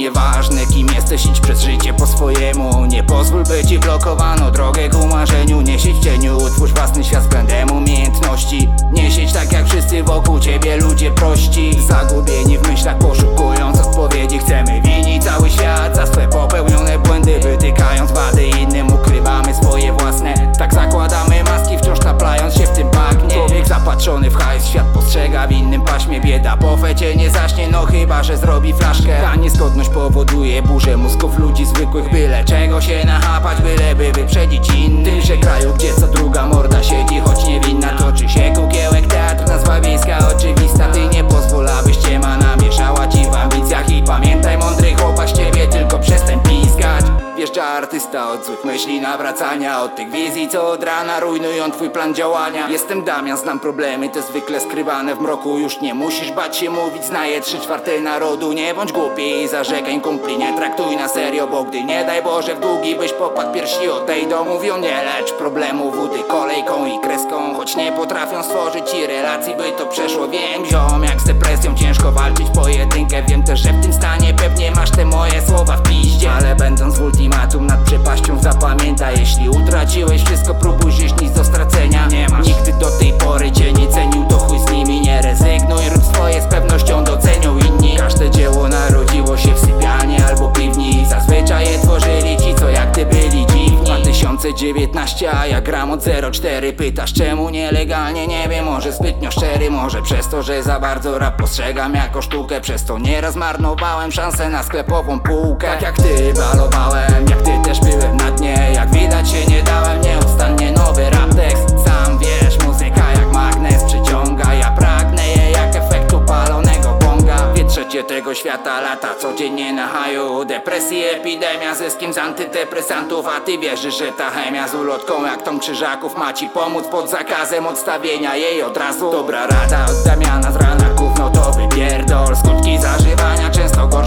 Nieważne kim jesteś, idź przez życie po swojemu. Nie pozwól, by ci blokowano drogę ku marzeniu. Nie siedź w cieniu, utwórz własny świat względem umiejętności. Nie siedź tak jak wszyscy wokół ciebie, ludzie prości. Zagubieni w myślach, poszukując odpowiedzi. Chcemy winić cały świat za swe popełnione błędy. Wytykając wady innym, ukrywamy swoje własne. Tak zakładamy maski, wciąż taplając się w tym bagnie. Człowiek zapatrzony w hajs, świat postrzega w innym paśmie. Bieda po fecie nie zaśnie, no chyba, że zrobi flaszkę. Ta niezgodność powoduje burzę mózgów ludzi zwykłych. Byle czego się nachapać, byleby wyprzedzić innych. W tymże kraju, gdzie co druga morda siedzi, choć niewinna. Toczy się kukiełek, teatr, nazwa wiejska oczywista. Ty nie pozwól, abyś ciema namieszała ci w ambicjach. I pamiętaj, mądry chłopak z ciebie, tylko przestań piskać. Wjeżdża artysta od złych myśli, nawracania. Od tych wizji, co od rana rujnują twój plan działania. Jestem Damian, znam problemy, te zwykle skrywane w mroku. Już nie musisz bać się mówić, znaje 3/4 narodu. Nie bądź głupi i zarzekań kumpli nie traktuj na serio, bo gdy nie daj Boże w długi byś popadł piersi odejdą. Mówią nie lecz problemu wody kolejką i kreską, choć nie potrafią stworzyć i relacji, by to przeszło. Wiem ziom, jak z depresją ciężko walczyć pojedynkę. Wiem też, że w tym stanie pewnie masz te moje słowa w piździe. Ale będąc w ultimatum nad przepaścią zapamiętaj, jeśli utraciłeś wszystko, próbuj żyć, nic do stracenia nie masz. Nigdy do tej pory cię nie cenił, to chuj z nimi, nie rezygnuj. Rób swoje, z pewnością docenią inni. Każde dzieło narodziło się w sypialni albo piwni. Zazwyczaj je tworzyli ci, co jak ty byli dziwni. 2019, a ja gram od 04. Pytasz czemu nielegalnie? Nie wiem, może zbytnio szczery. Może przez to, że za bardzo rap postrzegam jako sztukę. Przez to nieraz marnowałem szansę na sklepową półkę. Tak jak ty balowałem, jak ty też byłem na dnie. Jak widać się nie dałem, nieustannie nowy rap tekst. Sam wiesz, muzyka jak magnes przyciąga. Ja pragnę je jak efektu palonego bonga. Wietrzecie tego świata lata codziennie na haju. Depresji, epidemia, zyskiem z antydepresantów. A ty wierzysz, że ta chemia z ulotką jak Tom Krzyżaków ma ci pomóc pod zakazem odstawienia jej od razu. Dobra rada od Damiana z rana, gówno to wypierdol. Skutki zażywania często go